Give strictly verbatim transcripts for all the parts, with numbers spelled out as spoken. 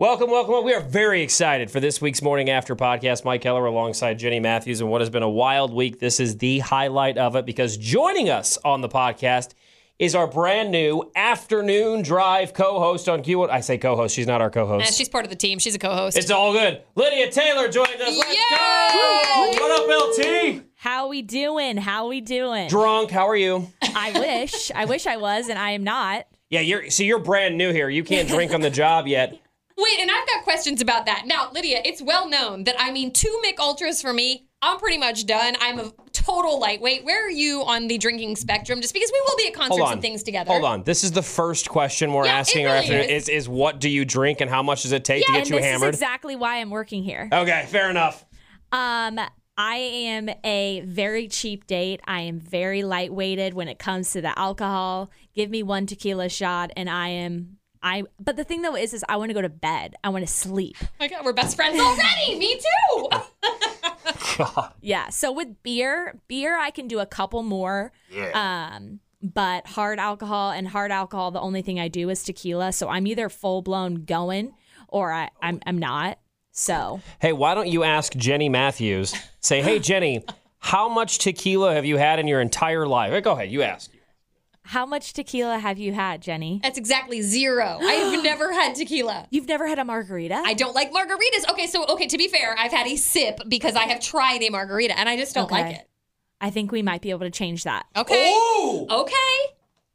Welcome, welcome. We are very excited for this week's Morning After podcast. Mike Keller alongside Jenny Matthews, and what has been a wild week. This is the highlight of it, because joining us on the podcast is our brand new afternoon drive co-host on Q one. I say co-host. She's not our co-host. Eh, she's part of the team. She's a co-host. It's all good. Lydia Taylor joined us. Let's go! What up, L T? How we doing? How we doing? Drunk. How are you? I wish. I wish I was, and I am not. Yeah, you're. So you're brand new here. You can't drink on the job yet. Wait, and I've got questions about that. Now, Lydia, it's well known that, I mean, two Mick Ultras for me, I'm pretty much done. I'm a total lightweight. Where are you on the drinking spectrum? Just because we will be at concerts and things together. Hold on. This is the first question we're yeah, asking really our afternoon is. Is, is what do you drink and how much does it take yeah, to get you hammered? Yeah, and this is exactly why I'm working here. Okay, fair enough. Um, I am a very cheap date. I am very lightweighted when it comes to the alcohol. Give me one tequila shot and I am... I, but the thing, though, is, is I want to go to bed. I want to sleep. Oh, my God. We're best friends already. Me too. God. Yeah. So with beer, beer, I can do a couple more. Yeah. Um, but hard alcohol and hard alcohol, the only thing I do is tequila. So I'm either full blown going or I, I'm, I'm not. So. Hey, why don't you ask Jenny Matthews? Say, hey, Jenny, how much tequila have you had in your entire life? Go ahead. You ask. How much tequila have you had, Jenny? That's exactly zero. I have never had tequila. You've never had a margarita? I don't like margaritas. Okay, so, okay, to be fair, I've had a sip because I have tried a margarita, and I just don't okay. like it. I think we might be able to change that. Okay. Ooh. Okay.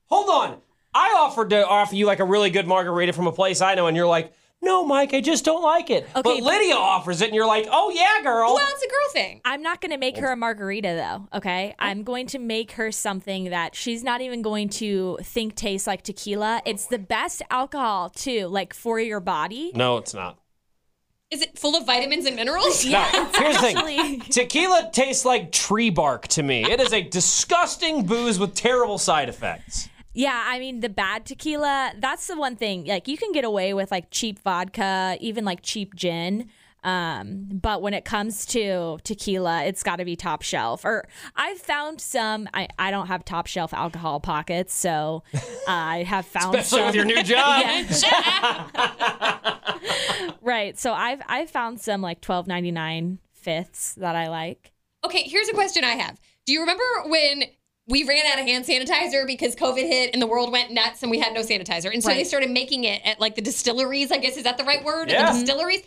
Hold on. I offered to offer you, like, a really good margarita from a place I know, and you're like, no, Mike, I just don't like it. Okay, but Lydia but- offers it, and you're like, oh, yeah, girl. Well, it's a girl thing. I'm not going to make her a margarita, though, okay? I'm going to make her something that she's not even going to think tastes like tequila. It's the best alcohol, too, like, for your body. No, it's not. Is it full of vitamins and minerals? Yeah. No, here's the thing. Tequila tastes like tree bark to me. It is a disgusting booze with terrible side effects. Yeah, I mean, the bad tequila, that's the one thing. Like, you can get away with, like, cheap vodka, even, like, cheap gin. Um, but when it comes to tequila, it's got to be top shelf. Or I've found some. I, I don't have top shelf alcohol pockets, so uh, I have found Especially some. Especially with your new job. Right. So I've, I've found some, like, twelve ninety-nine fifths that I like. Okay, here's a question I have. Do you remember when... we ran out of hand sanitizer because COVID hit and the world went nuts and we had no sanitizer. And so right. they started making it at, like, the distilleries, I guess. Is that the right word? Yeah. At the distilleries.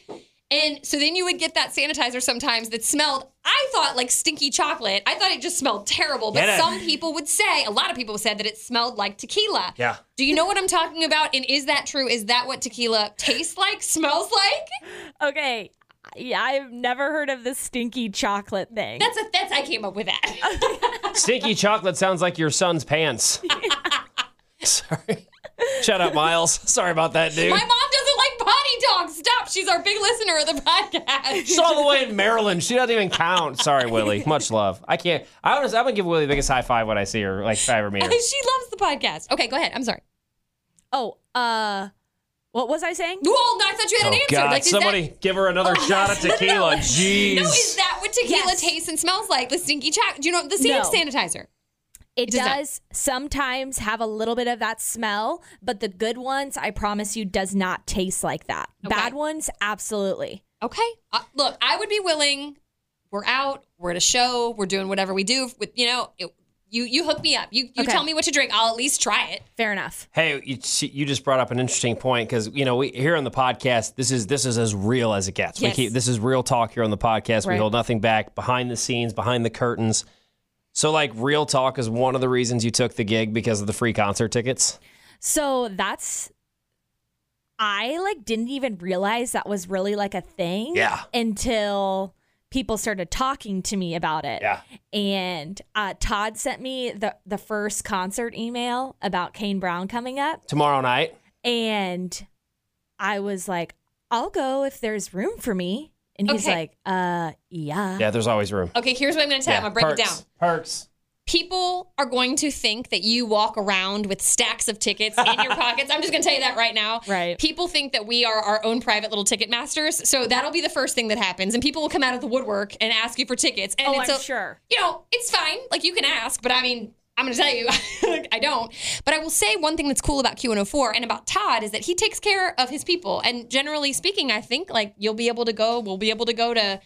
And so then you would get that sanitizer sometimes that smelled, I thought, like stinky chocolate. I thought it just smelled terrible. But yeah, some people would say, a lot of people said that it smelled like tequila. Yeah. Do you know what I'm talking about? And is that true? Is that what tequila tastes like, smells like? Okay. Yeah, I've never heard of the stinky chocolate thing. That's a that's I came up with that. Stinky chocolate sounds like your son's pants. Sorry. Shut up, Miles. Sorry about that, dude. My mom doesn't like potty dogs. Stop. She's our big listener of the podcast. She's all the way in Maryland. She doesn't even count. Sorry, Willie. Much love. I can't. I honestly, I'm gonna give Willie the biggest high five when I see her, like, if I ever meet her. She loves the podcast. Okay, go ahead. I'm sorry. Oh, uh. What was I saying? Well, no, I thought you had oh, an answer. God, like, somebody that... give her another oh, shot of tequila. No. Jeez. No, is that what tequila yes. tastes and smells like? The stinky chocolate? Do you know the same no. sanitizer? It, it does, does sometimes have a little bit of that smell, but the good ones, I promise you, does not taste like that. Okay. Bad ones, absolutely. Okay. Uh, look, I would be willing. We're out. We're at a show. We're doing whatever we do with, you know, it, You you hook me up. You you okay. tell me what to drink. I'll at least try it. Fair enough. Hey, you, you just brought up an interesting point, because, you know, we here on the podcast, this is this is as real as it gets. Yes. We keep, this is real talk here on the podcast. Right. We hold nothing back, behind the scenes, behind the curtains. So, like, real talk is one of the reasons you took the gig, because of the free concert tickets. So that's I like didn't even realize that was really, like, a thing. Yeah. Until people started talking to me about it. Yeah. And uh, Todd sent me the, the first concert email about Kane Brown coming up tomorrow night. And I was like, I'll go if there's room for me. And he's okay. like, uh, yeah. Yeah, there's always room. Okay, here's what I'm going to tell you. Yeah. I'm going to break Perks. it down. Perks. People are going to think that you walk around with stacks of tickets in your pockets. I'm just going to tell you that right now. Right. People think that we are our own private little ticket masters. So that'll be the first thing that happens. And people will come out of the woodwork and ask you for tickets. And oh, it's I'm a, sure. You know, it's fine. Like, you can ask. But, I mean, I'm going to tell you, I don't. But I will say one thing that's cool about Q one oh four and about Todd is that he takes care of his people. And generally speaking, I think, like, you'll be able to go, we'll be able to go to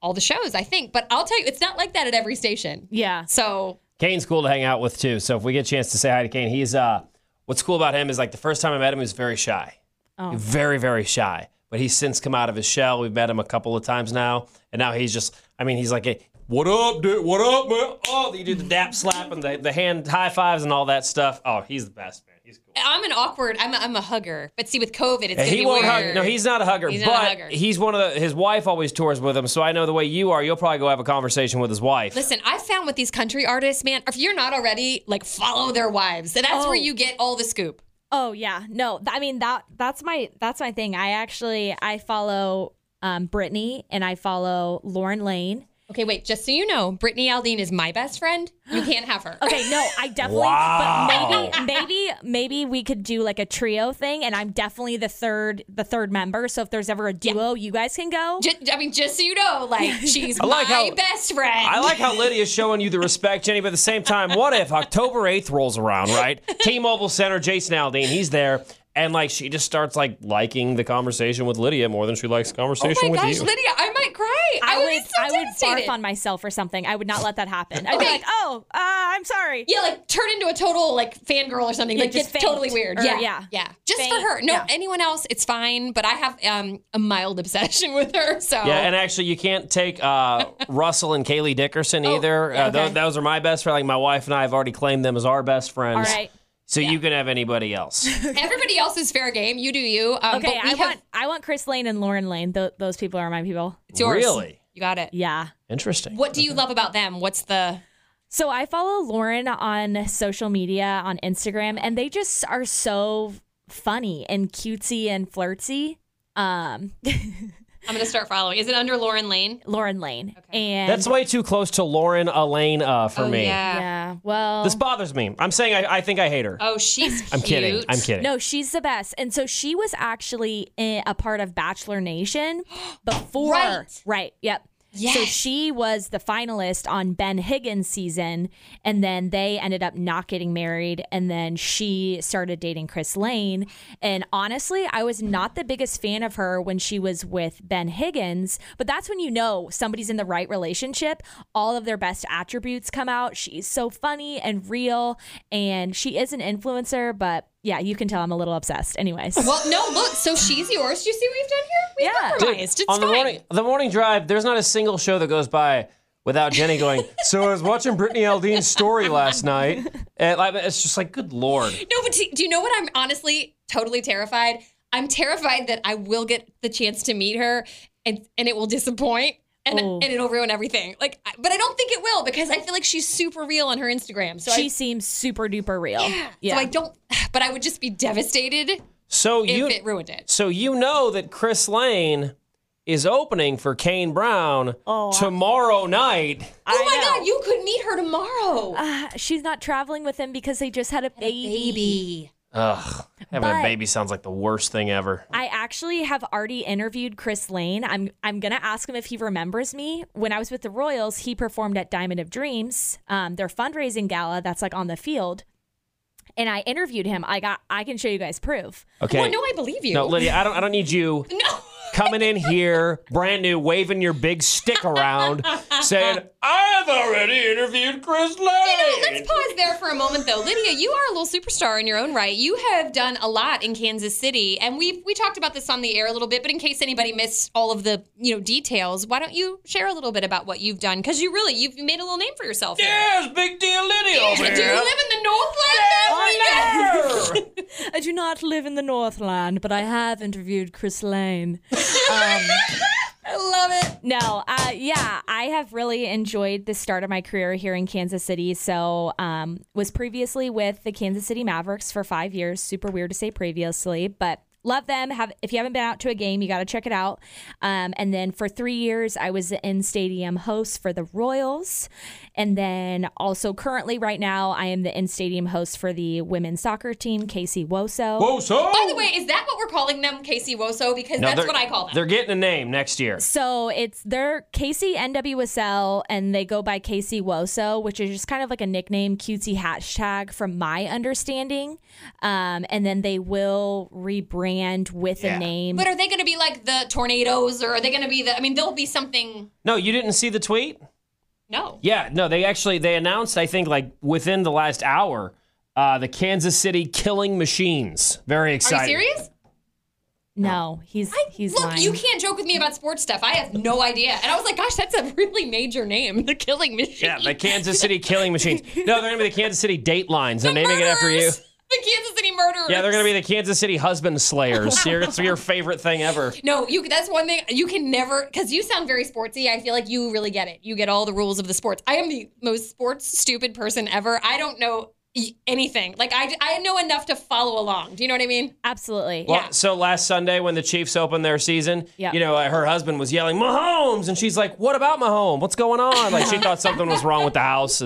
all the shows, I think. But I'll tell you, it's not like that at every station. Yeah. So Kane's cool to hang out with, too. So if we get a chance to say hi to Kane, he's, uh, what's cool about him is, like, the first time I met him, he was very shy. Oh. Very, very shy. But he's since come out of his shell. We've met him a couple of times now. And now he's just, I mean, he's like a, what up, dude? What up, man? Oh, you do the dap slap and the, the hand high fives and all that stuff. Oh, he's the best, man. He's cool. I'm an awkward, I'm a, I'm a hugger. But see, with COVID, it's going to be won't hug. No, he's not a hugger. He's not but a hugger. He's one of the, his wife always tours with him. So I know the way you are, you'll probably go have a conversation with his wife. Listen, I found with these country artists, man, if you're not already, like, follow their wives. That's oh. where you get all the scoop. Oh, yeah. No, I mean, that that's my, that's my thing. I actually, I follow um, Brittany and I follow Lauren Lane. Okay, wait, just so you know, Brittany Aldean is my best friend. You can't have her. Okay, no, I definitely, wow. but maybe, maybe, maybe we could do like a trio thing, and I'm definitely the third, the third member, so if there's ever a duo, yeah. you guys can go. Just, I mean, just so you know, like, she's like my how, best friend. I like how Lydia's showing you the respect, Jenny, but at the same time, what if October eighth rolls around, right? T-Mobile Center, Jason Aldean, he's there. And, like, she just starts, like, liking the conversation with Lydia more than she likes the conversation oh with gosh, you. Oh, my gosh, Lydia, I might cry. I, I would, would so I would barf on myself or something. I would not let that happen. I'd okay. be like, oh, uh, I'm sorry. Yeah, like, turn into a total, like, fangirl or something. Yeah, like, just faint. Totally weird. Or, yeah. yeah. Yeah. Just faint. For her. No, yeah. anyone else, it's fine. But I have um, a mild obsession with her, so. Yeah, and actually, you can't take uh, Russell and Kayleigh Dickerson oh, either. Okay. Uh, those, those are my best friends. Like, my wife and I have already claimed them as our best friends. All right. So yeah. you can have anybody else. Everybody else is fair game. You do you. Um, okay, I have... want I want Chris Lane and Lauren Lane. Th- those people are my people. It's yours. Really? You got it. Yeah. Interesting. What do you love about them? What's the... So I follow Lauren on social media, on Instagram, and they just are so funny and cutesy and flirty. Um... I'm going to start following. Is it under Lauren Lane? Lauren Lane. Okay. And that's way too close to Lauren Elaine uh, for oh, me. Yeah. yeah. Well, this bothers me. I'm saying I, I think I hate her. Oh, she's cute. I'm kidding. I'm kidding. No, she's the best. And so she was actually a part of Bachelor Nation before. Right. Right. Yep. Yes. So she was the finalist on Ben Higgins' season, and then they ended up not getting married, and then she started dating Chris Lane. And honestly, I was not the biggest fan of her when she was with Ben Higgins, but that's when you know somebody's in the right relationship. All of their best attributes come out. She's so funny and real, and she is an influencer, but... Yeah, you can tell I'm a little obsessed. Anyways. Well, no, look, so she's yours. Do you see what we've done here? We've yeah. compromised. It's on the fine. Morning, the morning drive, there's not a single show that goes by without Jenny going, so I was watching Brittany Aldean's story last night. And it's just like, good Lord. No, but do you know what? I'm honestly totally terrified. I'm terrified that I will get the chance to meet her and, and it will disappoint. And, and it'll ruin everything. Like, but I don't think it will because I feel like she's super real on her Instagram. So she I, seems super duper real. Yeah, yeah. So I don't. But I would just be devastated. So if you, it ruined it. So you know that Chris Lane is opening for Kane Brown oh, tomorrow I, night. Oh I my know. God, you could meet her tomorrow. Uh, she's not traveling with him because they just had a baby. Had a baby. Ugh, having but a baby sounds like the worst thing ever. I actually have already interviewed Chris Lane. I'm I'm going to ask him if he remembers me. When I was with the Royals, he performed at Diamond of Dreams, um, their fundraising gala that's like on the field. And I interviewed him. I got I can show you guys proof. Okay. Well, no, I believe you. No, Lydia, I don't I don't need you. No. Coming in here, brand new, waving your big stick around, saying, I've already interviewed Chris Lane. You know, let's pause there for a moment, though. Lydia, you are a little superstar in your own right. You have done a lot in Kansas City, and we we talked about this on the air a little bit, but in case anybody missed all of the you know details, why don't you share a little bit about what you've done? Because you really, you've made a little name for yourself. Yes, here. Big deal Lydia over here. Do you live in the Northland? Yes, I do not live in the Northland, but I have interviewed Chris Lane. um, I love it. No, uh, yeah, I have really enjoyed the start of my career here in Kansas City. So um, was previously with the Kansas City Mavericks for five years. Super weird to say previously, but Love them. Have if you haven't been out to a game, you got to check it out. Um, and then for three years, I was in stadium host for the Royals. And then also currently right now, I am the in-stadium host for the women's soccer team, K C Woso. Woso! By the way, is that what we're calling them, K C Woso? Because no, that's what I call them. They're getting a name next year. So it's they're K C N W S L, and they go by K C Woso, which is just kind of like a nickname, cutesy hashtag from my understanding. Um, and then they will rebrand with yeah. a name. But are they going to be like the Tornadoes, or are they going to be the, I mean, there'll be something. No, you didn't see the tweet? No. Yeah, no, they actually, they announced, I think, like within the last hour, uh, the Kansas City Killing Machines. Very exciting. Are you serious? No, he's I, he's Look, lying. You can't joke with me about sports stuff. I have no idea. And I was like, gosh, that's a really major name, the Killing Machines. Yeah, the Kansas City Killing Machines. No, they're going to be the Kansas City Datelines. The I'm naming murders! It after you. The Kansas City Murderers. Yeah, they're going to be the Kansas City Husband Slayers. It's your favorite thing ever. No, you. That's one thing you can never, because you sound very sportsy. I feel like you really get it. You get all the rules of the sports. I am the most sports stupid person ever. I don't know anything. Like, I, I know enough to follow along. Do you know what I mean? Absolutely. Well, yeah. So last Sunday when the Chiefs opened their season, yep. you know, her husband was yelling, Mahomes! And she's like, what about Mahomes? What's going on? Like, she thought something was wrong with the house.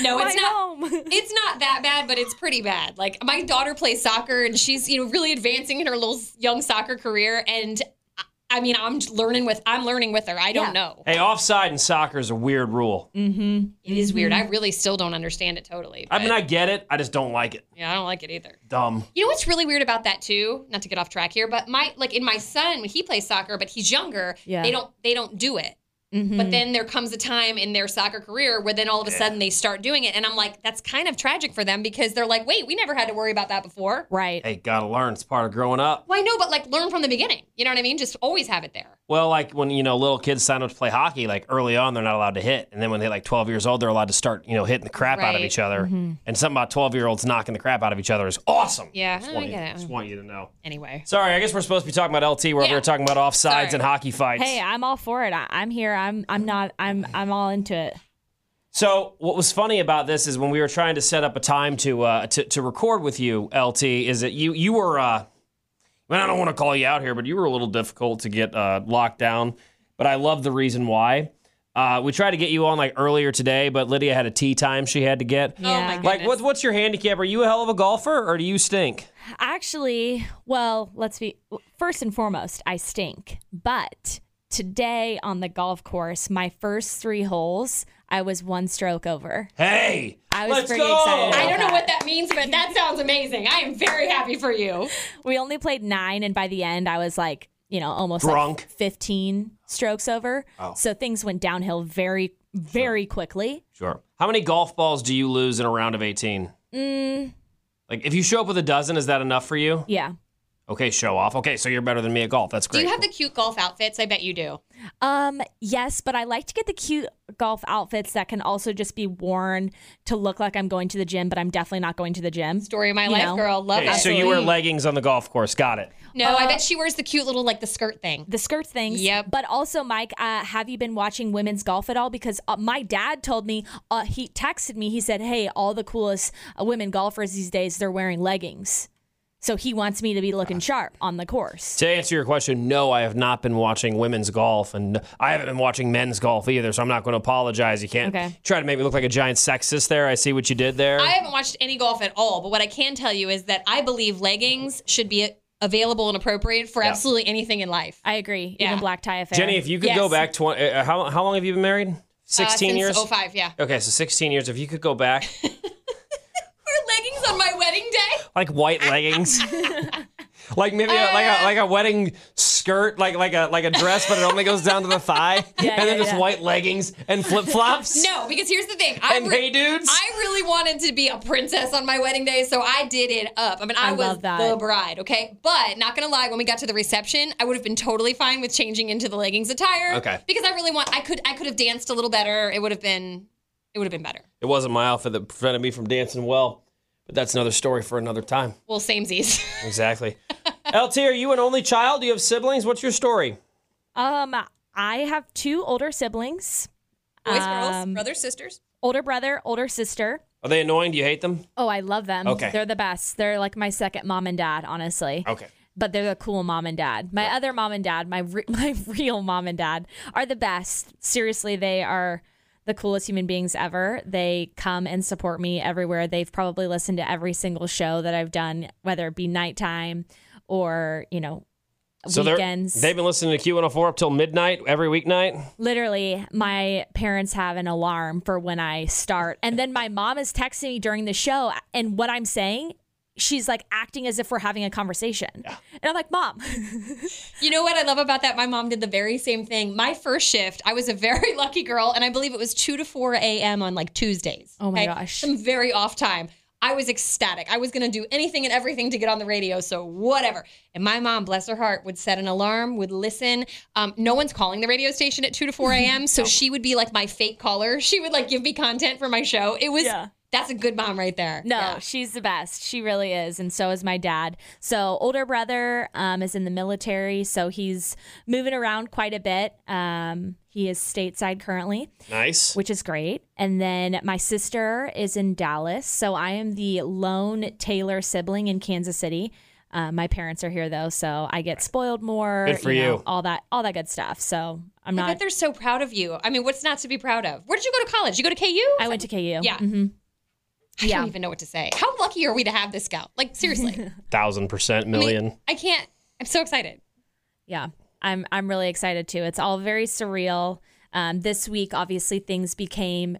No, it's not, it's not that bad, but it's pretty bad. Like, my daughter plays soccer, and she's, you know, really advancing in her little young soccer career, and I mean, I'm learning with I'm learning with her. I don't yeah. know. Hey, offside in soccer is a weird rule. Mm-hmm. It is weird. I really still don't understand it totally. I mean, I get it. I just don't like it. Yeah, I don't like it either. Dumb. You know what's really weird about that too? Not to get off track here, but my like in my son when he plays soccer, but he's younger. Yeah. They don't they don't do it. Mm-hmm. But then there comes a time in their soccer career where then all of a yeah. sudden they start doing it. And I'm like, that's kind of tragic for them because they're like, wait, we never had to worry about that before. Right. Hey, gotta learn. It's part of growing up. Well, I know, but like learn from the beginning. You know what I mean? Just always have it there. Well, like when, you know, little kids sign up to play hockey, like early on, they're not allowed to hit. And then when they're like twelve years old, they're allowed to start, you know, hitting the crap right. out of each other. Mm-hmm. And something about twelve-year-olds knocking the crap out of each other is awesome. Yeah, just I want, get you, it. Just want you to know. Anyway. Sorry, I guess we're supposed to be talking about L T. We're yeah. over talking about offsides Sorry. and hockey fights. Hey, I'm all for it. I, I'm here. I'm I'm not I'm I'm all into it. So what was funny about this is when we were trying to set up a time to uh to, to record with you, L T, is that you you were uh well, I don't want to call you out here, but you were a little difficult to get uh locked down. But I love the reason why. Uh, we tried to get you on like earlier today, but Lydia had a tea time she had to get. Yeah. Oh my goodness. Like what what's your handicap? Are you a hell of a golfer or do you stink? Actually, well, let's be first and foremost, I stink. But today on the golf course, my first three holes, I was one stroke over. Hey, I was let's pretty go. Excited. I don't that. know what that means, but that sounds amazing. I am very happy for you. We only played nine, and by the end, I was like, you know, almost Drunk. like fifteen strokes over. Oh. So things went downhill very, very sure. quickly. Sure. How many golf balls do you lose in a round of eighteen? Mm. Like, if you show up with a dozen, is that enough for you? Yeah. Okay, show off. Okay, so you're better than me at golf. That's great. Do you have the cute golf outfits? I bet you do. Um, yes, but I like to get the cute golf outfits that can also just be worn to look like I'm going to the gym, but I'm definitely not going to the gym. Story of my you life, know? Girl. Love hey, that. So you wear leggings on the golf course. Got it. No, uh, I bet she wears the cute little, like, the skirt thing. The skirt things. Yep. But also, Mike, uh, have you been watching women's golf at all? Because uh, my dad told me, uh, he texted me, he said, hey, all the coolest uh, women golfers these days, they're wearing leggings. So he wants me to be looking sharp on the course. To answer your question, no, I have not been watching women's golf, and I haven't been watching men's golf either, so I'm not going to apologize. You can't okay. try to make me look like a giant sexist there. I see what you did there. I haven't watched any golf at all, but what I can tell you is that I believe leggings should be a- available and appropriate for yeah. absolutely anything in life. I agree. Yeah. Even black tie affair. Jenny, if you could yes. go back, twenty uh, how, how long have you been married? sixteen uh, since years? oh five, yeah. Okay, so sixteen years. If you could go back. Leggings on my wedding day, like white leggings, like maybe uh, a, like a like a wedding skirt, like like a like a dress, but it only goes down to the thigh, yeah, and yeah, then just yeah. white leggings and flip flops. No, because here's the thing, I and re- hey dudes, I really wanted to be a princess on my wedding day, so I did it up. I mean, I, I was the bride, okay. But not gonna lie, when we got to the reception, I would have been totally fine with changing into the leggings attire, okay, because I really want. I could I could have danced a little better. It would have been it would have been better. It wasn't my outfit that prevented me from dancing well. But that's another story for another time. Well, samesies. Exactly. L T, are you an only child? Do you have siblings? What's your story? Um, I have two older siblings. Boys, um, girls, brothers, sisters? Older brother, older sister. Are they annoying? Do you hate them? Oh, I love them. Okay. They're the best. They're like my second mom and dad, honestly. Okay. but they're the cool mom and dad. My other mom and dad, my re- my real mom and dad, are the best. Seriously, they are the coolest human beings ever. They come and support me everywhere. They've probably listened to every single show that I've done, whether it be nighttime or, you know, so weekends. They've been listening to Q one oh four up till midnight every weeknight? Literally, my parents have an alarm for when I start. And then my mom is texting me during the show, and what I'm saying, she's like acting as if we're having a conversation. Yeah. And I'm like, Mom. You know what I love about that? My mom did the very same thing. My first shift, I was a very lucky girl, and I believe it was two to four a.m. on like Tuesdays. Oh my okay? gosh. Some very off time. I was ecstatic. I was going to do anything and everything to get on the radio, so whatever. And my mom, bless her heart, would set an alarm, would listen. Um, no one's calling the radio station at two to four a.m., so she would be like my fake caller. She would like give me content for my show. It was, yeah. That's a good mom right there. No, yeah. She's the best. She really is, and so is my dad. So older brother um, is in the military, so he's moving around quite a bit. Um, he is stateside currently. Nice. Which is great. And then my sister is in Dallas, so I am the lone Taylor sibling in Kansas City. Uh, my parents are here, though, so I get spoiled more. Good for you. Know, you. All that, all that good stuff. So I'm I not. I bet they're so proud of you. I mean, what's not to be proud of? Where did you go to college? You go to K U? I went to K U. Yeah. Mm-hmm. I yeah. don't even know what to say. How lucky are we to have this gal? Like, seriously. Thousand percent, million. I, mean, I can't. I'm so excited. Yeah, I'm I'm really excited, too. It's all very surreal. Um, this week, obviously, things became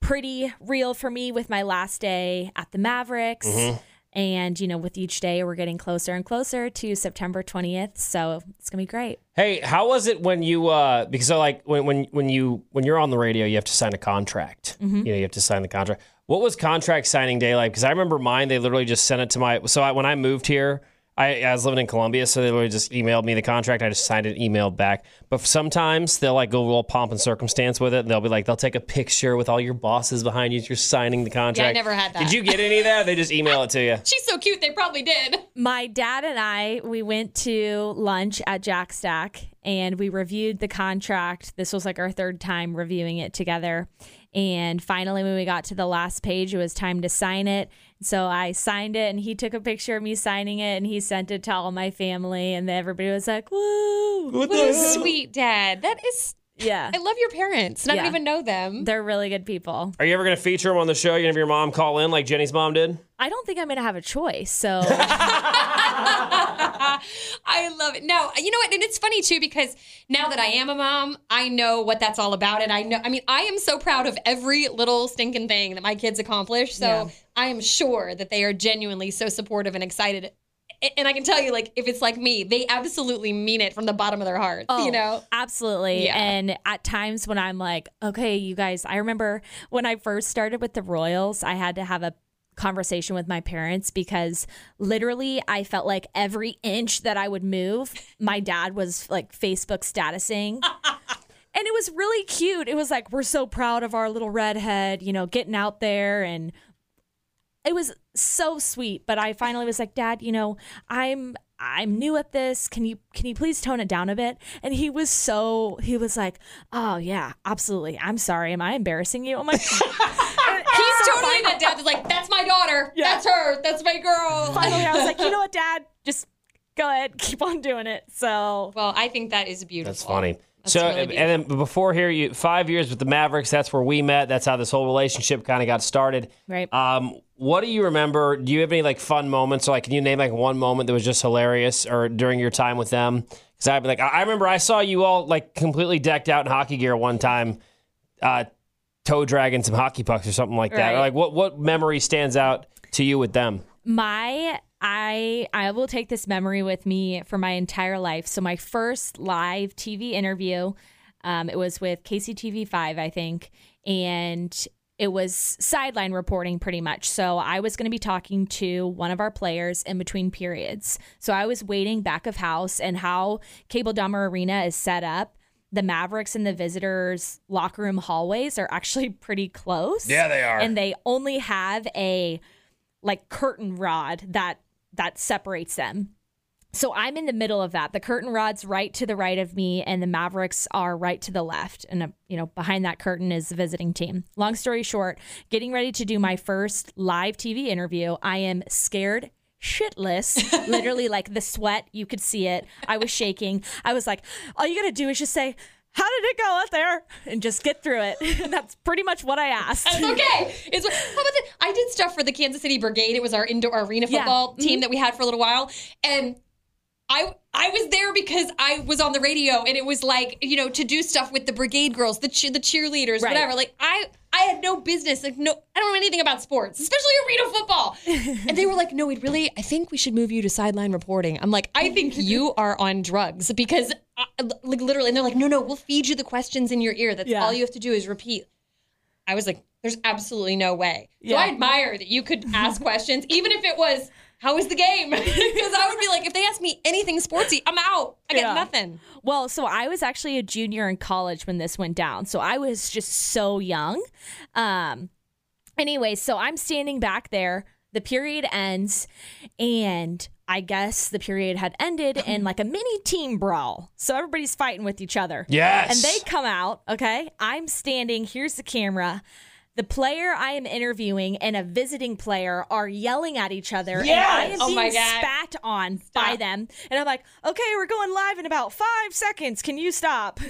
pretty real for me with my last day at the Mavericks. Mm-hmm. And, you know, with each day, we're getting closer and closer to September twentieth. So it's going to be great. Hey, how was it when you, uh, because I like when, when, when you, when you're on the radio, you have to sign a contract, mm-hmm. you know, you have to sign the contract. What was contract signing day like? Because I remember mine, they literally just sent it to my, so I, when I moved here, I, I was living in Columbia. So they literally just emailed me the contract. I just signed it, emailed back. But sometimes they'll like go a little pomp and circumstance with it. And they'll be like, they'll take a picture with all your bosses behind you as you're signing the contract. Yeah, I never had that. Did you get any of that? They just email it to you. She's so cute. They probably did. My dad and I, we went to lunch at Jack Stack and we reviewed the contract. This was like our third time reviewing it together. And finally, when we got to the last page, it was time to sign it. So I signed it and he took a picture of me signing it and he sent it to all my family. And everybody was like, woo. What, what a sweet dad. That is. Yeah. I love your parents. And yeah. I don't even know them. They're really good people. Are you ever going to feature them on the show? Are you going to have your mom call in like Jenny's mom did? I don't think I'm going to have a choice. So. I love it. No, you know what? And it's funny, too, because now that I am a mom, I know what that's all about. And I know, I mean, I am so proud of every little stinking thing that my kids accomplish. So yeah. I am sure that they are genuinely so supportive and excited. And I can tell you, like, if it's like me, they absolutely mean it from the bottom of their hearts, oh, you know? Absolutely. Yeah. And at times when I'm like, okay, you guys, I remember when I first started with the Royals, I had to have a conversation with my parents because literally I felt like every inch that I would move, my dad was like Facebook statusing. And it was really cute. It was like, we're so proud of our little redhead, you know, getting out there and... It was so sweet, but I finally was like, Dad, you know, I'm I'm new at this. Can you can you please tone it down a bit? And he was so he was like, oh yeah, absolutely. I'm sorry. Am I embarrassing you? I'm like, he's totally that dad. That's like, that's my daughter. Yeah. That's her. That's my girl. Finally, I was like, you know what, Dad? Just go ahead, keep on doing it. So, well, I think that is beautiful. That's funny. That's so, really beautiful. And then before here, you five years with the Mavericks. That's where we met. That's how this whole relationship kind of got started. Right. Um. What do you remember? Do you have any like fun moments? Or like, can you name like one moment that was just hilarious or during your time with them? Because I'd be like, I remember I saw you all like completely decked out in hockey gear one time, uh, toe dragging some hockey pucks or something like that. Right. Or, like, what what memory stands out to you with them? My I I will take this memory with me for my entire life. So my first live T V interview, um, it was with K C T V five, I think, and. It was sideline reporting pretty much. So I was going to be talking to one of our players in between periods. So I was waiting back of house, and how Cable Dahmer Arena is set up. The Mavericks and the visitors' locker room hallways are actually pretty close. Yeah, they are. And they only have a like curtain rod that that separates them. So I'm in the middle of that. The curtain rod's right to the right of me, and the Mavericks are right to the left. And, uh, you know, behind that curtain is the visiting team. Long story short, getting ready to do my first live T V interview, I am scared shitless. Literally, like the sweat, you could see it. I was shaking. I was like, all you got to do is just say, how did it go out there? And just get through it. And that's pretty much what I asked. That's okay. It's what, how about this? I did stuff for the Kansas City Brigade. It was our indoor arena football yeah. team mm-hmm. that we had for a little while. And I I was there because I was on the radio, and it was like, you know, to do stuff with the Brigade girls, the cheer, the cheerleaders, right. whatever. Like I I had no business. Like no, I don't know anything about sports, especially arena football. And they were like, no, we really, I think we should move you to sideline reporting. I'm like, I think you are on drugs because, I, like literally, and they're like, no, no, we'll feed you the questions in your ear. That's yeah. all you have to do is repeat. I was like, there's absolutely no way. So yeah. I admire that you could ask questions, even if it was, how was the game? Because I would be like, if they ask me anything sportsy, I'm out. I get yeah. nothing. Well, so I was actually a junior in college when this went down. So I was just so young. Um, anyway, so I'm standing back there. The period ends. And I guess the period had ended in like a mini team brawl. So everybody's fighting with each other. Yes. And they come out. Okay. I'm standing. Here's the camera. The player I am interviewing and a visiting player are yelling at each other, yes! and I am oh being spat on stop. by them. And I'm like, okay, we're going live in about five seconds. Can you stop?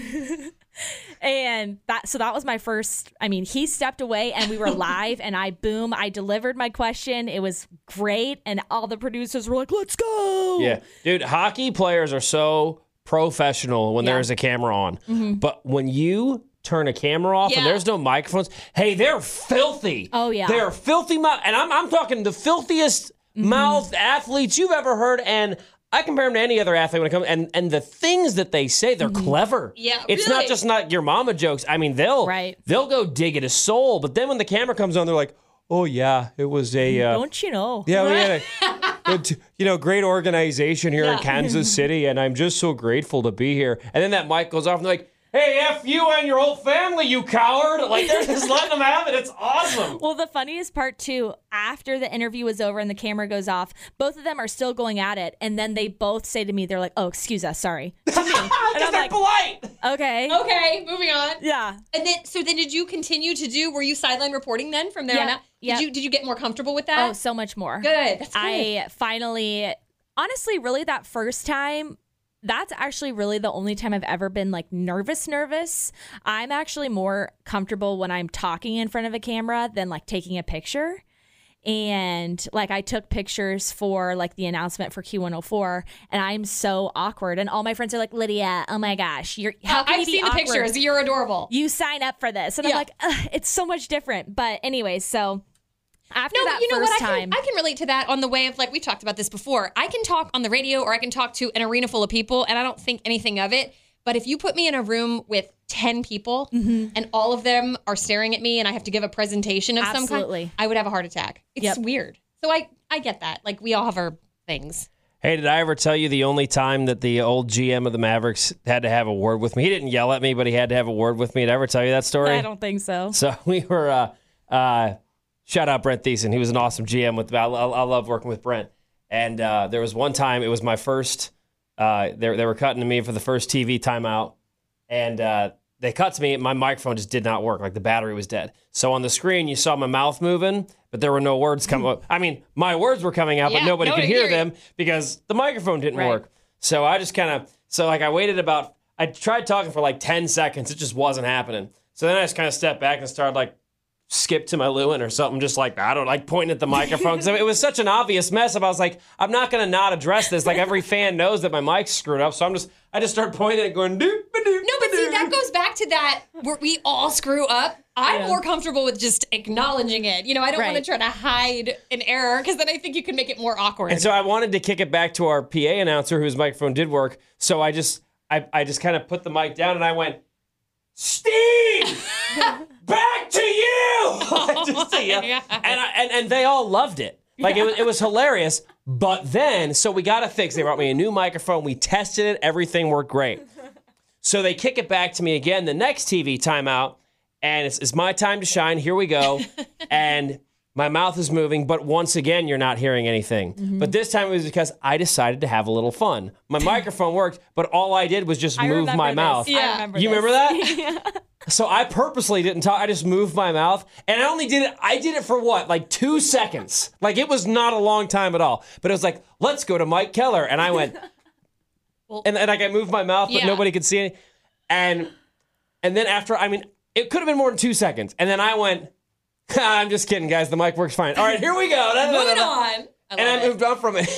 And that, so that was my first, I mean, he stepped away and we were live and I, boom, I delivered my question. It was great. And all the producers were like, let's go. Yeah. Dude, hockey players are so professional when yeah. there is a camera on. Mm-hmm. But when you turn a camera off yeah. and there's no microphones. Hey, they're filthy. Oh yeah, they're filthy mouth, and I'm I'm talking the filthiest mm-hmm. mouth athletes you've ever heard. And I compare them to any other athlete when it comes. And and the things that they say, they're mm-hmm. clever. Yeah, it's really. not just not your mama jokes. I mean, they'll right. they'll go dig at a soul. But then when the camera comes on, they're like, oh yeah, it was a uh, don't you know? Yeah, we had a, you know, great organization here yeah. in Kansas City, and I'm just so grateful to be here. And then that mic goes off, and they're like, hey, F you and your whole family, you coward. Like, they're just letting them have it. It's awesome. Well, the funniest part, too, after the interview was over and the camera goes off, both of them are still going at it. And then they both say to me, they're like, oh, excuse us, sorry. To me. And I'm they're like, polite. Okay. Okay, moving on. Yeah. And then, so then did you continue to do, were you sideline reporting then from there yeah. on out? Did, yeah. you, did you get more comfortable with that? Oh, so much more. Good. That's good. I finally, honestly, really that first time, that's actually really the only time I've ever been like nervous, nervous. I'm actually more comfortable when I'm talking in front of a camera than like taking a picture. And like I took pictures for like the announcement for Q one oh four, and I'm so awkward. And all my friends are like, Lydia, oh my gosh, you're how can I've you be seen awkward? The pictures. You're adorable. You sign up for this. And yeah. I'm like, ugh, it's so much different. But anyway, so after no, that but you know first what? I can, time. I can relate to that on the way of like, we've talked about this before. I can talk on the radio or I can talk to an arena full of people and I don't think anything of it. But if you put me in a room with ten people mm-hmm. and all of them are staring at me and I have to give a presentation of Absolutely. some kind, I would have a heart attack. It's yep. weird. So I, I get that. Like we all have our things. Hey, did I ever tell you the only time that the old G M of the Mavericks had to have a word with me? He didn't yell at me, but he had to have a word with me. Did I ever tell you that story? I don't think so. So we were... Uh, uh, shout out Brent Thiessen. He was an awesome G M. With I, I love working with Brent. And uh, there was one time, it was my first, uh, they, they were cutting to me for the first T V timeout. And uh, they cut to me, and my microphone just did not work. Like, the battery was dead. So on the screen, you saw my mouth moving, but there were no words coming up. I mean, my words were coming out, yeah, but nobody no could hear you. them because the microphone didn't right. work. So I just kind of, so like I waited about, I tried talking for like ten seconds. It just wasn't happening. So then I just kind of stepped back and started like, skip to my Lewin or something, just like, I don't like pointing at the microphone. Because I mean, it was such an obvious mess up. I was like, I'm not going to not address this. Like every fan knows that my mic's screwed up. So I'm just, I just start pointing and going, doop, doop, doop. No, but see, that goes back to that where we all screw up. I'm yeah. more comfortable with just acknowledging it. You know, I don't right. want to try to hide an error because then I think you can make it more awkward. And so I wanted to kick it back to our P A announcer whose microphone did work. So I just, I, I just kind of put the mic down and I went, Steve! Back to you! Just, yeah. and, I, and and they all loved it. Like, yeah. it, was, it was hilarious. But then, so we got to fix. They brought me a new microphone. We tested it. Everything worked great. So they kick it back to me again the next T V timeout. And it's, it's my time to shine. Here we go. And my mouth is moving. But once again, you're not hearing anything. Mm-hmm. But this time it was because I decided to have a little fun. My microphone worked, but all I did was just I move my this. mouth. Yeah. I remember you this. remember that? Yeah. So I purposely didn't talk. I just moved my mouth. And I only did it, I did it for what? Like two seconds. Like it was not a long time at all. But it was like, let's go to Mike Keller. And I went, well, and, and like I moved my mouth, but yeah. nobody could see it. And, and then after, I mean, it could have been more than two seconds. And then I went, I'm just kidding, guys. The mic works fine. All right, here we go. Moving on. I and I it. moved on from it.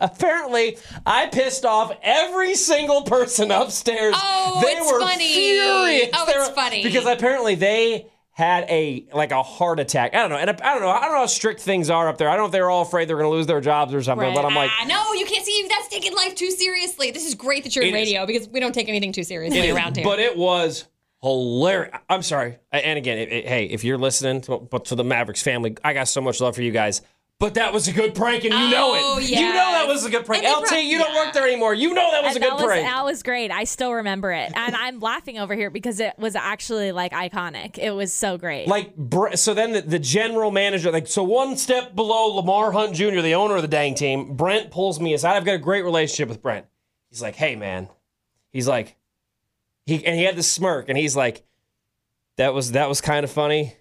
Apparently, I pissed off every single person upstairs. Oh, they it's were funny. Furious. Oh, it's were, funny. Because apparently they had a like a heart attack. I don't know. And I, I don't know. I don't know how strict things are up there. I don't know if they were all afraid they're going to lose their jobs or something. Right. But I'm like, ah, no, you can't see. That's taking life too seriously. This is great that you're in radio is, because we don't take anything too seriously around here. But it was hilarious. I'm sorry. And again, it, it, hey, if you're listening to, to the Mavericks family, I got so much love for you guys. But that was a good prank, and you oh, know it. Yeah. You know that was a good prank. L T, pro- you yeah. don't work there anymore. You know that was and a good that prank. Was, that was great. I still remember it. And I'm laughing over here because it was actually, like, iconic. It was so great. Like, so then the, the general manager, like, so one step below Lamar Hunt Junior, the owner of the dang team, Brent pulls me aside. I've got a great relationship with Brent. He's like, hey, man. He's like, he and he had this smirk, and he's like, that was that was kind of funny.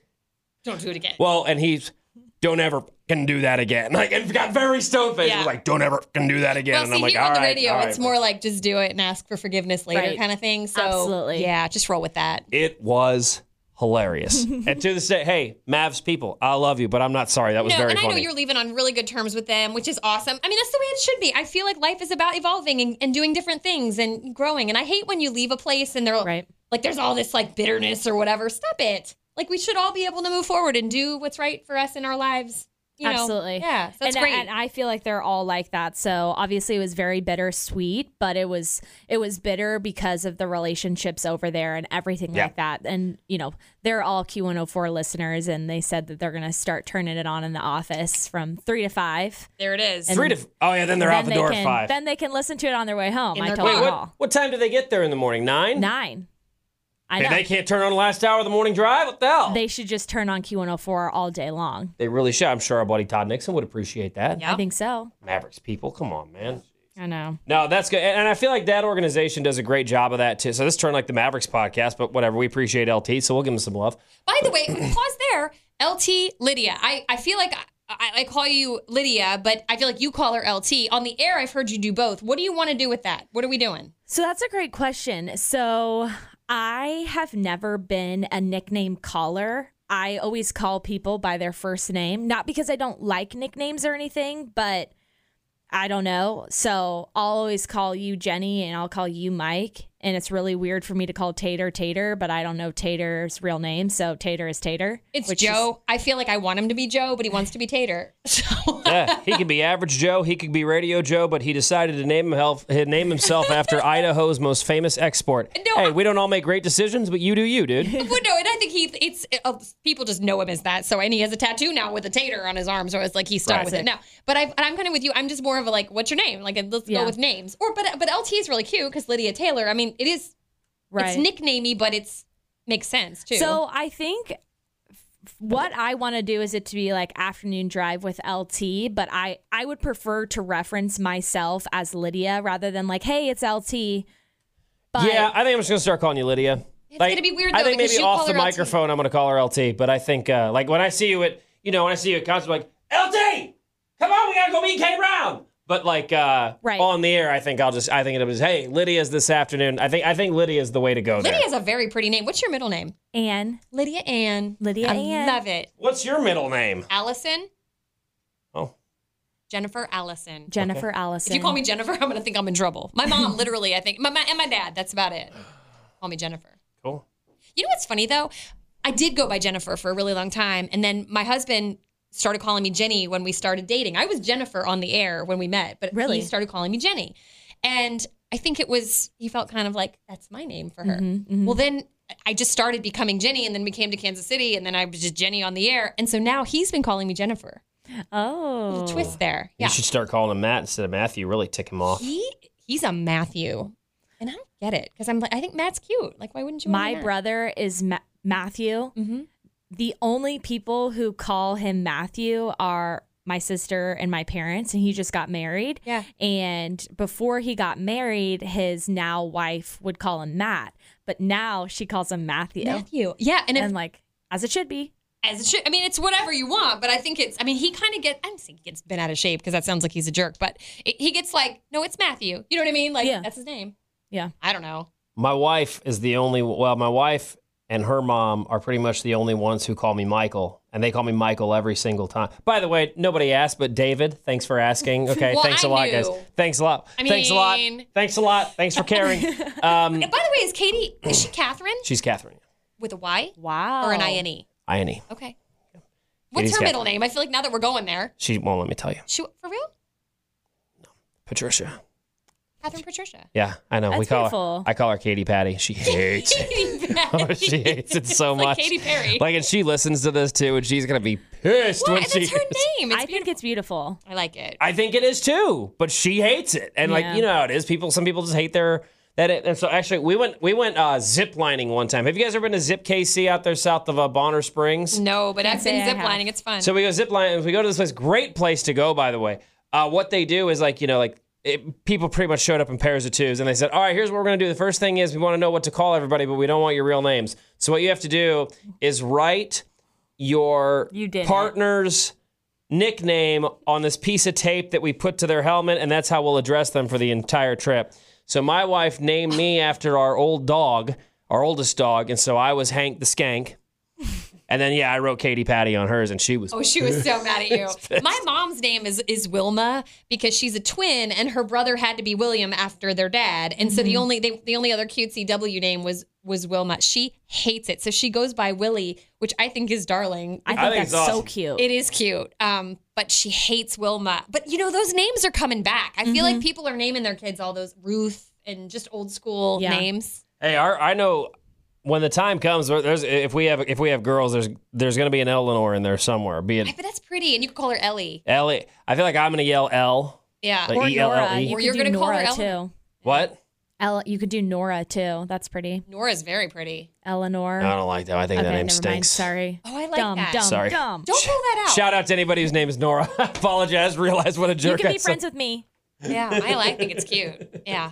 Don't do it again. Well, and he's, don't ever... can do that again. Like, it got very stone-faced. Yeah. Like, don't ever can do that again. Well, see, and I'm like, all right, on the radio, all right. It's more like just do it and ask for forgiveness later right. kind of thing. So, absolutely. Yeah, just roll with that. It was hilarious. And to this day, hey, Mavs people, I love you, but I'm not sorry. That was no, very and funny. And I know you're leaving on really good terms with them, which is awesome. I mean, that's the way it should be. I feel like life is about evolving and, and doing different things and growing. And I hate when you leave a place and they're right. like, there's all this, like, bitterness or whatever. Stop it. Like, we should all be able to move forward and do what's right for us in our lives. You absolutely. Know, yeah. That's and, great. And I feel like they're all like that. So obviously it was very bittersweet, but it was it was bitter because of the relationships over there and everything yeah. like that. And, you know, they're all Q one oh four listeners, and they said that they're going to start turning it on in the office from three to five. There it is. And three to f- Oh, yeah. Then they're then out the door can, at five. Then they can listen to it on their way home. In I told them what, all. What time do they get there in the morning? Nine? Nine. I know. Hey, they can't turn on the last hour of the morning drive? What the hell? They should just turn on Q one oh four all day long. They really should. I'm sure our buddy Todd Nixon would appreciate that. Yep. I think so. Mavericks people, come on, man. I know. No, that's good. And I feel like that organization does a great job of that, too. So this turned like the Mavericks podcast, but whatever. We appreciate L T, so we'll give him some love. By the way, pause there. L T, Lydia. I, I feel like I, I call you Lydia, but I feel like you call her L T. On the air, I've heard you do both. What do you want to do with that? What are we doing? So that's a great question. So... I have never been a nickname caller. I always call people by their first name, not because I don't like nicknames or anything, but I don't know. So I'll always call you Jenny and I'll call you Mike. And it's really weird for me to call Tater Tater, but I don't know Tater's real name. So Tater is Tater. It's Joe. Is... I feel like I want him to be Joe, but he wants to be Tater. So. Yeah, he could be Average Joe. He could be Radio Joe, but he decided to name himself, name himself after Idaho's most famous export. No, hey, I... we don't all make great decisions, but you do you, dude. Well, no, and I think he, it's, it, uh, people just know him as that. So, and he has a tattoo now with a tater on his arm. So it's like he's stuck right. with it now. But I've, I'm kind of with you. I'm just more of a like, what's your name? Like, let's yeah. go with names. Or, but, but L T is really cute because Lydia Taylor, I mean, It is, right. it's nicknamey, but it's makes sense too. So I think what I want to do is it to be like afternoon drive with L T, but I, I would prefer to reference myself as Lydia rather than like, hey, it's L T. But yeah, I think I'm just gonna start calling you Lydia. It's like, gonna be weird. Though, I think maybe off the microphone, L T. I'm gonna call her L T. But I think uh, like when I see you at you know when I see you at concert, I'm like L T, come on, we gotta go meet Kane Brown. But like uh, right. on the air, I think I'll just I think it was hey Lydia's this afternoon. I think I think Lydia's the way to go. Lydia's there. A very pretty name. What's your middle name? Ann. Lydia Ann. Lydia I Ann. I love it. What's your middle name? Allison. Oh. Jennifer Allison. Jennifer okay. Allison. If you call me Jennifer, I'm gonna think I'm in trouble. My mom, literally, I think my, my and my dad. That's about it. Call me Jennifer. Cool. You know what's funny though? I did go by Jennifer for a really long time, and then my husband started calling me Jenny when we started dating. I was Jennifer on the air when we met, but really? He started calling me Jenny. And I think it was, he felt kind of like, that's my name for her. Mm-hmm, mm-hmm. Well, then I just started becoming Jenny, and then we came to Kansas City, and then I was just Jenny on the air. And so now he's been calling me Jennifer. Oh. A little twist there. Yeah. You should start calling him Matt instead of Matthew. Really tick him off. He He's a Matthew. And I don't get it, because I'm like, I think Matt's cute. Like, why wouldn't you want to be Matt? My brother is Ma- Matthew. Mm-hmm. The only people who call him Matthew are my sister and my parents, and he just got married. Yeah. And before he got married, his now wife would call him Matt. But now she calls him Matthew. Matthew. Yeah. And, and if, like, as it should be. As it should. I mean, it's whatever you want, but I think it's, I mean, he kind of gets, I don't think he gets bent out of shape because that sounds like he's a jerk, but it, he gets like, no, it's Matthew. You know what I mean? Like, yeah. That's his name. Yeah. I don't know. My wife is the only, well, my wife and her mom are pretty much the only ones who call me Michael, and they call me Michael every single time. By the way, nobody asked, but David, thanks for asking. Okay, well, thanks I a lot, knew. guys. Thanks a lot. I mean, thanks a lot. Thanks a lot. Thanks for caring. Um, By the way, is Katie, is she Catherine? She's Catherine. With a Y? Wow. Or an I N E? I N E. Okay. What's Katie's her middle Catherine. name? I feel like now that we're going there. She won't let me tell you. She, for real? No. Patricia. Catherine Patricia. Yeah, I know. That's we call beautiful. her. I call her Katy Patty. She hates it. Oh, she hates it so it's much. Like Katy Perry. Like, and she listens to this too, and she's gonna be pissed what? when That's she. That's her name. It's I beautiful. think it's beautiful. I like it. I think it is too, but she hates it. And yeah. like you know how it is. People, some people just hate their that. It, and so actually, we went we went uh, zip lining one time. Have you guys ever been to Zip K C out there south of uh, Bonner Springs? No, but I've been zip lining. It's fun. So we go zip lining. We go to this place. Great place to go, by the way. Uh, what they do is like you know like. It, people pretty much showed up in pairs of twos, and they said, all right, here's what we're going to do. The first thing is we want to know what to call everybody, but we don't want your real names. So what you have to do is write your you partner's nickname on this piece of tape that we put to their helmet, and that's how we'll address them for the entire trip. So my wife named me after our old dog, our oldest dog, and so I was Hank the Skank. And then, yeah, I wrote Katy Patty on hers, and she was... Oh, she was so mad at you. My mom's name is, is Wilma because she's a twin, and her brother had to be William after their dad. And so mm-hmm. the only they, the only other C W name was, was Wilma. She hates it. So she goes by Willie, which I think is darling. I think, I think that's awesome. so cute. It is cute. Um, but she hates Wilma. But, you know, those names are coming back. I mm-hmm. feel like people are naming their kids all those Ruth and just old school yeah. names. Hey, our, I know... When the time comes, there's if we have if we have girls, there's there's gonna be an Eleanor in there somewhere. Be it, but that's pretty, and you can call her Ellie. Ellie, I feel like I'm gonna yell L. Yeah, like or Nora. You or you're gonna Nora call her Eleanor too. What? L. You could do Nora too. That's pretty. Nora's very pretty. Eleanor. No, I don't like that. I think okay, that name stinks. Mind. Sorry. Oh, I like dumb, that. Dumb. Sorry. Dumb. Don't pull that out. Shout out to anybody whose name is Nora. Apologize. Realize what a jerk. You can be friends with me. Yeah, I like. I think it's cute. Yeah.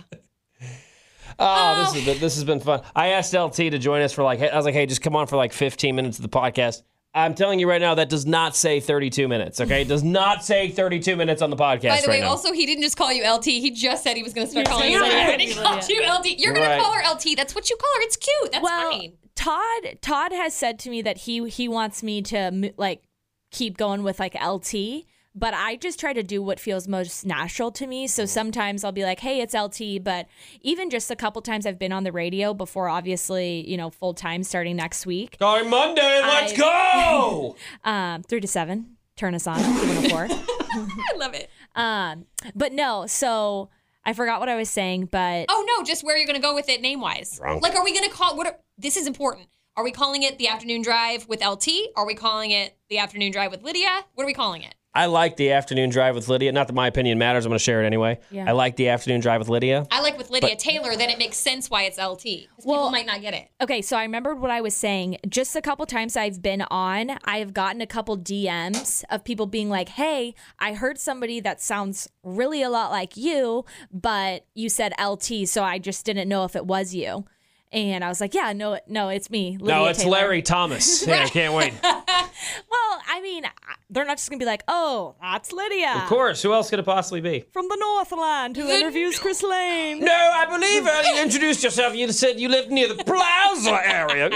Oh, oh, this has been this has been fun. I asked L T to join us for like I was like, hey, just come on for like fifteen minutes of the podcast. I'm telling you right now, that does not say thirty-two minutes. Okay, it does not say thirty-two minutes on the podcast. By the way, right now. Also, he didn't just call you L T. He just said he was going to start calling you L T. And he called you L T. You're going right. to call her L T. That's what you call her. It's cute. That's well, fine. Todd Todd has said to me that he he wants me to like keep going with like L T. But I just try to do what feels most natural to me. So sometimes I'll be like, hey, it's L T. But even just a couple times I've been on the radio before, obviously, you know, full time starting next week. Starting Monday, let's I, go! um, three to seven, turn us on, Q one oh four. I love it. Um, but no, so I forgot what I was saying, but. Oh, no, just where you're going to go with it name-wise. Drunk. Like, are we going to call, what? Are, this is important. Are we calling it the afternoon drive with L T? Are we calling it the afternoon drive with Lydia? What are we calling it? I like the afternoon drive with Lydia. Not that my opinion matters. I'm going to share it anyway. Yeah. I like the afternoon drive with Lydia. I like with Lydia but, Taylor. Then it makes sense why it's L T. Because well, people might not get it. Okay, so I remembered what I was saying. Just a couple times I've been on, I've gotten a couple D Ms of people being like, hey, I heard somebody that sounds really a lot like you, but you said L T, so I just didn't know if it was you. And I was like, yeah, no, no, it's me. Lydia no, it's Taylor. Larry Thomas. Yeah, I can't wait. Well, I mean, they're not just going to be like, oh, that's Lydia. Of course. Who else could it possibly be? From the Northland, who interviews Chris Lane. No, I believe earlier you introduced yourself. You said you lived near the Plaza area.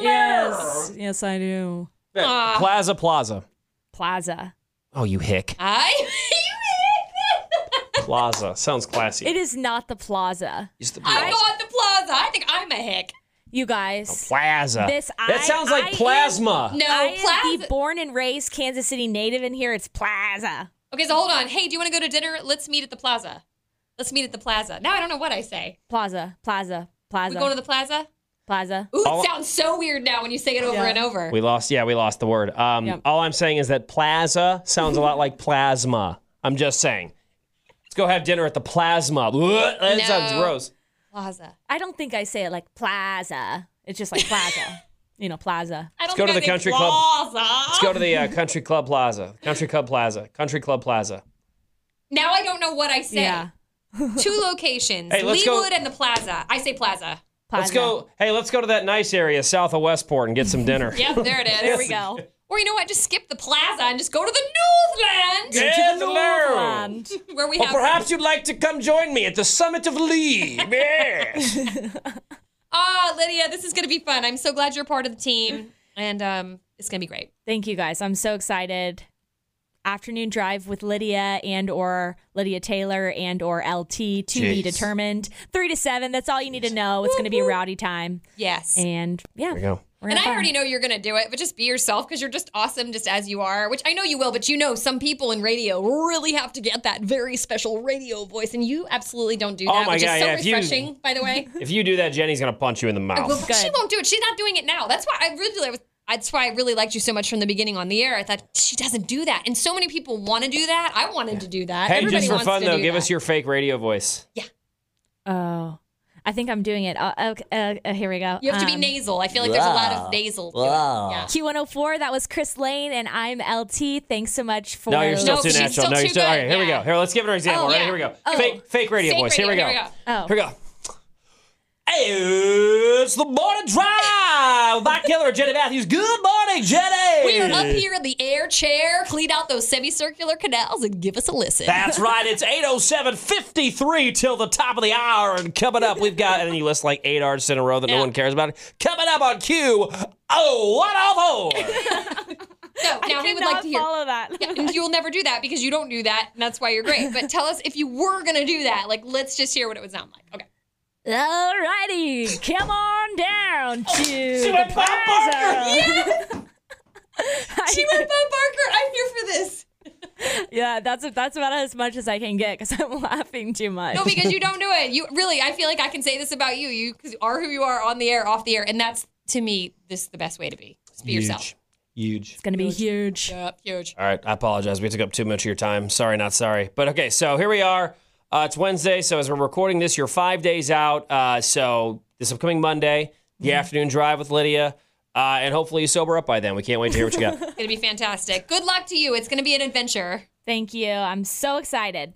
Yes. Yes, I do. Uh, Plaza, Plaza. Plaza. Oh, you hick. I... Plaza. Sounds classy. It is not the Plaza. It's the Plaza. I thought the Plaza. I think I'm a hick. You guys. Oh, Plaza. This, I, that sounds like I plasma. Am, no, I Plaza. am the born and raised Kansas City native in here. It's Plaza. Okay, so hold on. Hey, do you want to go to dinner? Let's meet at the Plaza. Let's meet at the Plaza. Now I don't know what I say. Plaza. Plaza. Plaza. We going to the Plaza? Plaza. Ooh, it all, sounds so weird now when you say it over yeah. and over. We lost, yeah, we lost the word. Um, yep. All I'm saying is that Plaza sounds a lot like plasma. I'm just saying. Go have dinner at the Plasma. That no. sounds gross. Plaza. I don't think I say it like Plaza. It's just like Plaza. You know, Plaza. I don't Let's go to the Country Plaza. Club. Let's go to the uh, Country Club Plaza. Country Club Plaza. Country Club Plaza. Now I don't know what I say. Yeah. Two locations, hey, Leawood and the Plaza. I say Plaza. Plaza. Let's go. Hey, let's go to that nice area south of Westport and get some dinner. Yep, there it is. There we go. Or you know what? Just skip the plaza and just go to the Northland. Get to the Northland, where we have. Well, perhaps you'd like to come join me at the summit of Lee. Yes. Oh, Lydia, this is going to be fun. I'm so glad you're part of the team, and um, it's going to be great. Thank you, guys. I'm so excited. Afternoon drive with Lydia and or Lydia Taylor and or L T, to Jeez. Be determined. Three to seven. That's all you need to know. It's going to be a rowdy time. Yes. And yeah. There you go. And I already know you're going to do it, but just be yourself because you're just awesome just as you are, which I know you will, but you know some people in radio really have to get that very special radio voice, and you absolutely don't do that, oh my which God, is so yeah. refreshing, you, by the way. If you do that, Jenny's going to punch you in the mouth. Well, she won't do it. She's not doing it now. That's why I really was... That's why I really liked you so much from the beginning on the air. I thought, she doesn't do that. And so many people want to do that. I wanted yeah. to do that. Hey, everybody just for wants fun, though, give that. Us your fake radio voice. Yeah. Oh. I think I'm doing it. Uh, uh, uh, here we go. You have um, to be nasal. I feel like wow. there's a lot of nasal. Wow. Yeah. Q one oh four, that was Chris Lane, and I'm L T. Thanks so much for... No, you're still nope, too natural. Still no, you're still... All right, here yeah. we go. Here, let's give her an example. Oh, yeah. Right, here we go. Oh. Fake, fake radio fake voice. Radio. Here we go. Here we go. Oh. Here we go. It's the morning drive. Mike Keller, Jenny Matthews. Good morning, Jenny. We are up here in the air chair. Clean out those semicircular canals and give us a listen. That's right. It's eight oh seven fifty-three till the top of the hour. And coming up, we've got, and you list like eight artists in a row that yeah. no one cares about. Coming up on Q one oh four. No, now I we would like to hear. Follow that. Yeah, and you will never do that because you don't do that. And that's why you're great. But tell us if you were going to do that. Like, let's just hear what it would sound like. Okay. Alrighty, come on down to oh, she went the Bob Barker. Yes. She went Bob Barker. I'm here for this. Yeah, that's that's about as much as I can get because I'm laughing too much. No, because you don't do it. You really, I feel like I can say this about you. You cause you are who you are on the air, off the air, and that's to me this is the best way to be. Just be huge. Yourself. Huge. It's gonna be huge. huge. Yep, huge. All right, I apologize. We took up too much of your time. Sorry, not sorry. But okay, so here we are. Uh, it's Wednesday, so as we're recording this, you're five days out. Uh, so this upcoming Monday, the mm-hmm. afternoon drive with Lydia, uh, and hopefully you sober up by then. We can't wait to hear what you got. It's going to be fantastic. Good luck to you. It's going to be an adventure. Thank you. I'm so excited.